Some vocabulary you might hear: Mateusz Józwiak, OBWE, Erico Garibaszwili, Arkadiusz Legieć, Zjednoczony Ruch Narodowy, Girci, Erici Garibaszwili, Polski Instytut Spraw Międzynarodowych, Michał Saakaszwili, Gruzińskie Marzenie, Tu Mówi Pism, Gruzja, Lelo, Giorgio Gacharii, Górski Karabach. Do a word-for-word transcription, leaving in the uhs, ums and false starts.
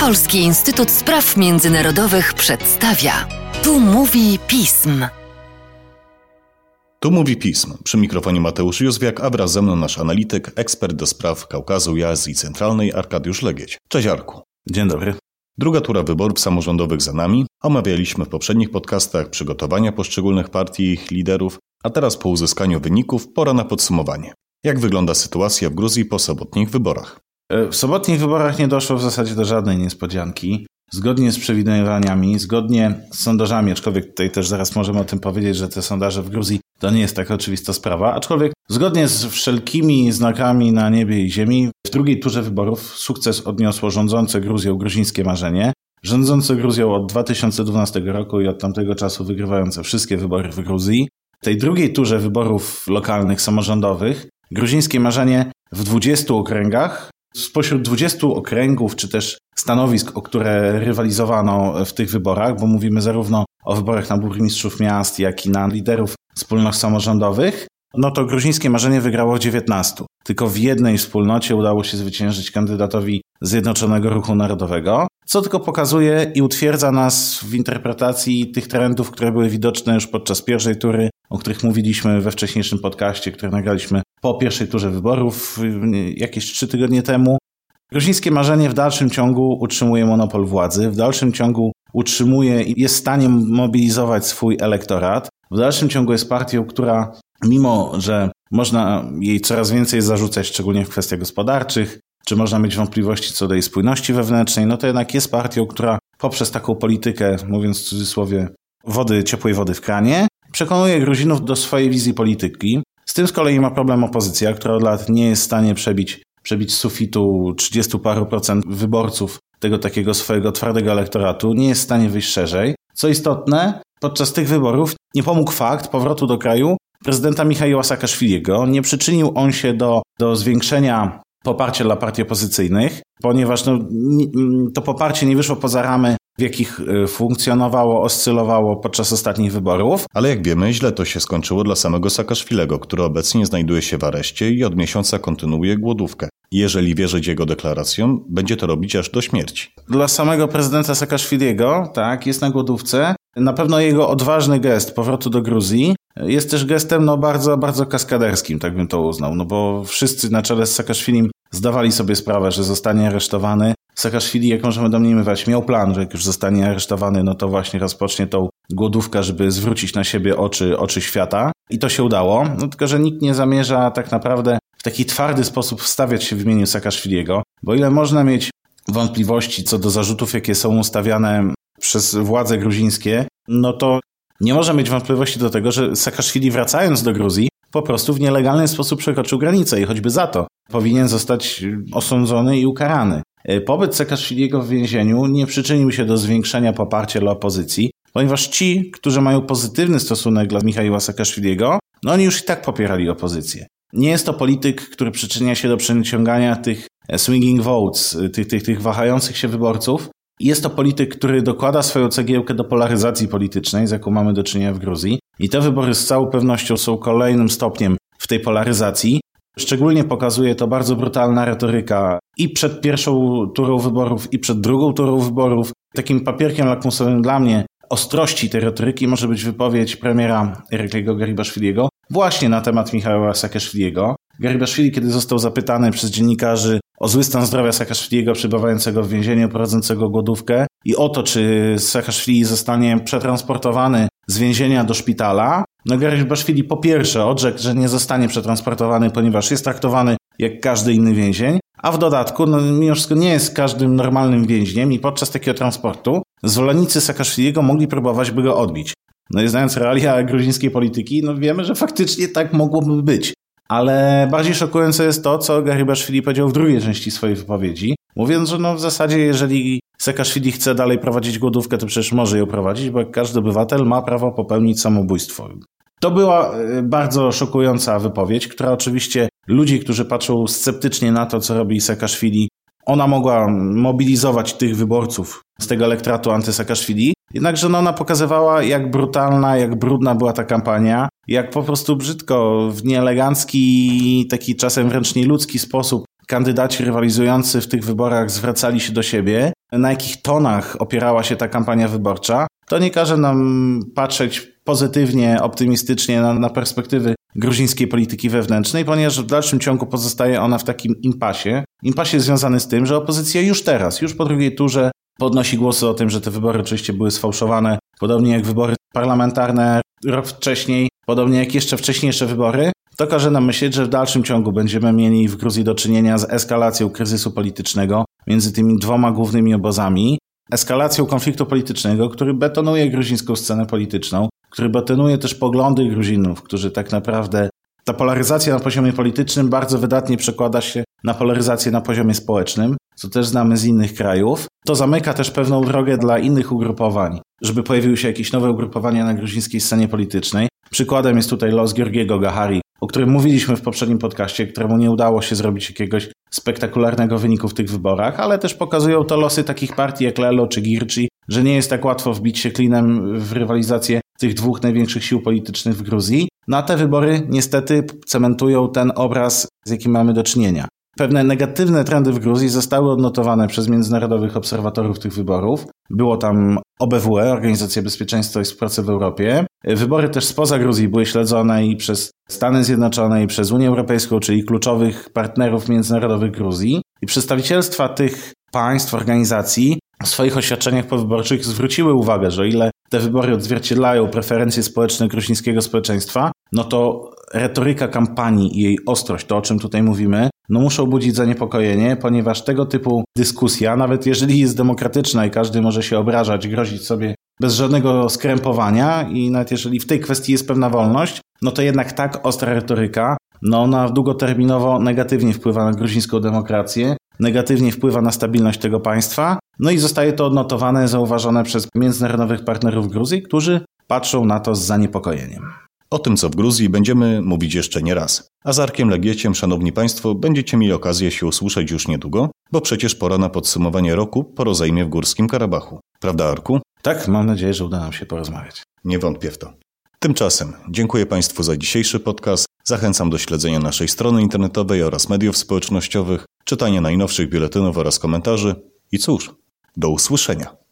Polski Instytut Spraw Międzynarodowych przedstawia Tu Mówi Pism. Tu Mówi Pism. Przy mikrofonie Mateusz Józwiak, a wraz ze mną nasz analityk, ekspert do spraw Kaukazu i Azji Centralnej Arkadiusz Legieć. Cześć Arku. Dzień dobry. Druga tura wyborów samorządowych za nami. Omawialiśmy w poprzednich podcastach przygotowania poszczególnych partii i ich liderów, a teraz po uzyskaniu wyników pora na podsumowanie. Jak wygląda sytuacja w Gruzji po sobotnich wyborach? W sobotnich wyborach nie doszło w zasadzie do żadnej niespodzianki. Zgodnie z przewidywaniami, zgodnie z sondażami, aczkolwiek tutaj też zaraz możemy o tym powiedzieć, że te sondaże w Gruzji to nie jest tak oczywista sprawa, aczkolwiek zgodnie z wszelkimi znakami na niebie i ziemi, w drugiej turze wyborów sukces odniosło rządzące Gruzją Gruzińskie Marzenie, rządzące Gruzją od dwa tysiące dwunastego roku i od tamtego czasu wygrywające wszystkie wybory w Gruzji. W tej drugiej turze wyborów lokalnych, samorządowych, Gruzińskie Marzenie w dwudziestu okręgach, spośród dwudziestu okręgów czy też stanowisk, o które rywalizowano w tych wyborach, bo mówimy zarówno o wyborach na burmistrzów miast, jak i na liderów wspólnot samorządowych, no to Gruzińskie Marzenie wygrało w dziewiętnastu. Tylko w jednej wspólnocie udało się zwyciężyć kandydatowi Zjednoczonego Ruchu Narodowego, co tylko pokazuje i utwierdza nas w interpretacji tych trendów, które były widoczne już podczas pierwszej tury, o których mówiliśmy we wcześniejszym podcaście, który nagraliśmy po pierwszej turze wyborów jakieś trzy tygodnie temu. Gruzińskie Marzenie w dalszym ciągu utrzymuje monopol władzy, w dalszym ciągu utrzymuje i jest w stanie mobilizować swój elektorat. W dalszym ciągu jest partią, która mimo, że można jej coraz więcej zarzucać, szczególnie w kwestiach gospodarczych, czy można mieć wątpliwości co do jej spójności wewnętrznej, no to jednak jest partią, która poprzez taką politykę, mówiąc w cudzysłowie, wody, ciepłej wody w kranie, przekonuje Gruzinów do swojej wizji polityki. Z tym z kolei ma problem opozycja, która od lat nie jest w stanie przebić, przebić sufitu trzydziestu paru procent wyborców tego takiego swojego twardego elektoratu, nie jest w stanie wyjść szerzej. Co istotne, podczas tych wyborów nie pomógł fakt powrotu do kraju prezydenta Michała Saakaszwiliego. Nie przyczynił on się do, do zwiększenia poparcia dla partii opozycyjnych, ponieważ no, to poparcie nie wyszło poza ramy, w jakich funkcjonowało, oscylowało podczas ostatnich wyborów. Ale jak wiemy, źle to się skończyło dla samego Saakaszwilego, który obecnie znajduje się w areszcie i od miesiąca kontynuuje głodówkę. Jeżeli wierzyć jego deklaracjom, będzie to robić aż do śmierci. Dla samego prezydenta Saakaszwiliego, tak, jest na głodówce. Na pewno jego odważny gest powrotu do Gruzji jest też gestem no, bardzo, bardzo kaskaderskim, tak bym to uznał, no bo wszyscy na czele z Saakaszwilim zdawali sobie sprawę, że zostanie aresztowany. Saakaszwili, jak możemy domniemywać, miał plan, że jak już zostanie aresztowany, no to właśnie rozpocznie tą głodówkę, żeby zwrócić na siebie oczy, oczy świata. I to się udało, no tylko że nikt nie zamierza tak naprawdę w taki twardy sposób wstawiać się w imieniu Saakaszwiliego, bo ile można mieć wątpliwości co do zarzutów, jakie są stawiane przez władze gruzińskie, no to nie można mieć wątpliwości do tego, że Saakaszwili, wracając do Gruzji, po prostu w nielegalny sposób przekroczył granicę i choćby za to powinien zostać osądzony i ukarany. Pobyt Saakaszwiliego w więzieniu nie przyczynił się do zwiększenia poparcia dla opozycji, ponieważ ci, którzy mają pozytywny stosunek dla Michała Saakaszwiliego, no oni już i tak popierali opozycję. Nie jest to polityk, który przyczynia się do przyciągania tych swinging votes, tych, tych, tych wahających się wyborców. Jest to polityk, który dokłada swoją cegiełkę do polaryzacji politycznej, z jaką mamy do czynienia w Gruzji. I te wybory z całą pewnością są kolejnym stopniem w tej polaryzacji. Szczególnie pokazuje to bardzo brutalna retoryka i przed pierwszą turą wyborów, i przed drugą turą wyborów. Takim papierkiem lakmusowym dla mnie ostrości tej retoryki może być wypowiedź premiera Ericiego Garibaszwiliego właśnie na temat Michała Saakaszwiliego. Garibaszwili, kiedy został zapytany przez dziennikarzy o zły stan zdrowia Saakaszwiliego przebywającego w więzieniu, prowadzącego głodówkę i o to, czy Saakaszwili zostanie przetransportowany z więzienia do szpitala, no Garibaszwili po pierwsze odrzekł, że nie zostanie przetransportowany, ponieważ jest traktowany jak każdy inny więzień, a w dodatku, no mimo wszystko nie jest każdym normalnym więźniem i podczas takiego transportu zwolennicy Saakaszwiliego mogli próbować, by go odbić. No i znając realia gruzińskiej polityki, no wiemy, że faktycznie tak mogłoby być. Ale bardziej szokujące jest to, co Garibaszwili powiedział w drugiej części swojej wypowiedzi, mówiąc, że no w zasadzie jeżeli Saakaszwili chce dalej prowadzić głodówkę, to przecież może ją prowadzić, bo jak każdy obywatel ma prawo popełnić samobójstwo. To była bardzo szokująca wypowiedź, która oczywiście ludzi, którzy patrzą sceptycznie na to, co robi Saakaszwili, ona mogła mobilizować tych wyborców z tego elektoratu anty-Saakaszwili, jednakże no ona pokazywała, jak brutalna, jak brudna była ta kampania, jak po prostu brzydko, w nieelegancki, taki czasem wręcz nieludzki sposób kandydaci rywalizujący w tych wyborach zwracali się do siebie. na jakich tonach opierała się ta kampania wyborcza, to nie każe nam patrzeć pozytywnie, optymistycznie na, na perspektywy gruzińskiej polityki wewnętrznej, ponieważ w dalszym ciągu pozostaje ona w takim impasie. Impasie związany z tym, że opozycja już teraz, już po drugiej turze podnosi głosy o tym, że te wybory oczywiście były sfałszowane, podobnie jak wybory parlamentarne rok wcześniej, podobnie jak jeszcze wcześniejsze wybory. To każe nam myśleć, że w dalszym ciągu będziemy mieli w Gruzji do czynienia z eskalacją kryzysu politycznego między tymi dwoma głównymi obozami, eskalacją konfliktu politycznego, który betonuje gruzińską scenę polityczną, który betonuje też poglądy Gruzinów, którzy tak naprawdę, ta polaryzacja na poziomie politycznym bardzo wydatnie przekłada się na polaryzację na poziomie społecznym, co też znamy z innych krajów. To zamyka też pewną drogę dla innych ugrupowań, żeby pojawiły się jakieś nowe ugrupowania na gruzińskiej scenie politycznej. Przykładem jest tutaj los Giorgiego Gacharii, o którym mówiliśmy w poprzednim podcaście, któremu nie udało się zrobić jakiegoś spektakularnego wyniku w tych wyborach, ale też pokazują to losy takich partii jak Lelo czy Girci, że nie jest tak łatwo wbić się klinem w rywalizację tych dwóch największych sił politycznych w Gruzji. No a te wybory niestety cementują ten obraz, z jakim mamy do czynienia. Pewne negatywne trendy w Gruzji zostały odnotowane przez międzynarodowych obserwatorów tych wyborów. Było tam O B W E, Organizacja Bezpieczeństwa i Współpracy w Europie. Wybory też spoza Gruzji były śledzone i przez Stany Zjednoczone, i przez Unię Europejską, czyli kluczowych partnerów międzynarodowych Gruzji. I przedstawicielstwa tych państw, organizacji w swoich oświadczeniach powyborczych zwróciły uwagę, że o ile te wybory odzwierciedlają preferencje społeczne gruzińskiego społeczeństwa, no to retoryka kampanii i jej ostrość, to o czym tutaj mówimy, no muszą budzić zaniepokojenie, ponieważ tego typu dyskusja, nawet jeżeli jest demokratyczna i każdy może się obrażać, grozić sobie bez żadnego skrępowania i nawet jeżeli w tej kwestii jest pewna wolność, no to jednak tak ostra retoryka, no ona długoterminowo negatywnie wpływa na gruzińską demokrację, negatywnie wpływa na stabilność tego państwa, no i zostaje to odnotowane, zauważone przez międzynarodowych partnerów Gruzji, którzy patrzą na to z zaniepokojeniem. O tym, co w Gruzji, będziemy mówić jeszcze nie raz. A z Arkiem Legieciem, szanowni państwo, będziecie mieli okazję się usłyszeć już niedługo, bo przecież pora na podsumowanie roku po rozejmie w Górskim Karabachu. Prawda, Arku? Tak, mam nadzieję, że uda nam się porozmawiać. Nie wątpię w to. Tymczasem dziękuję państwu za dzisiejszy podcast. Zachęcam do śledzenia naszej strony internetowej oraz mediów społecznościowych, czytania najnowszych biuletynów oraz komentarzy. I cóż, do usłyszenia.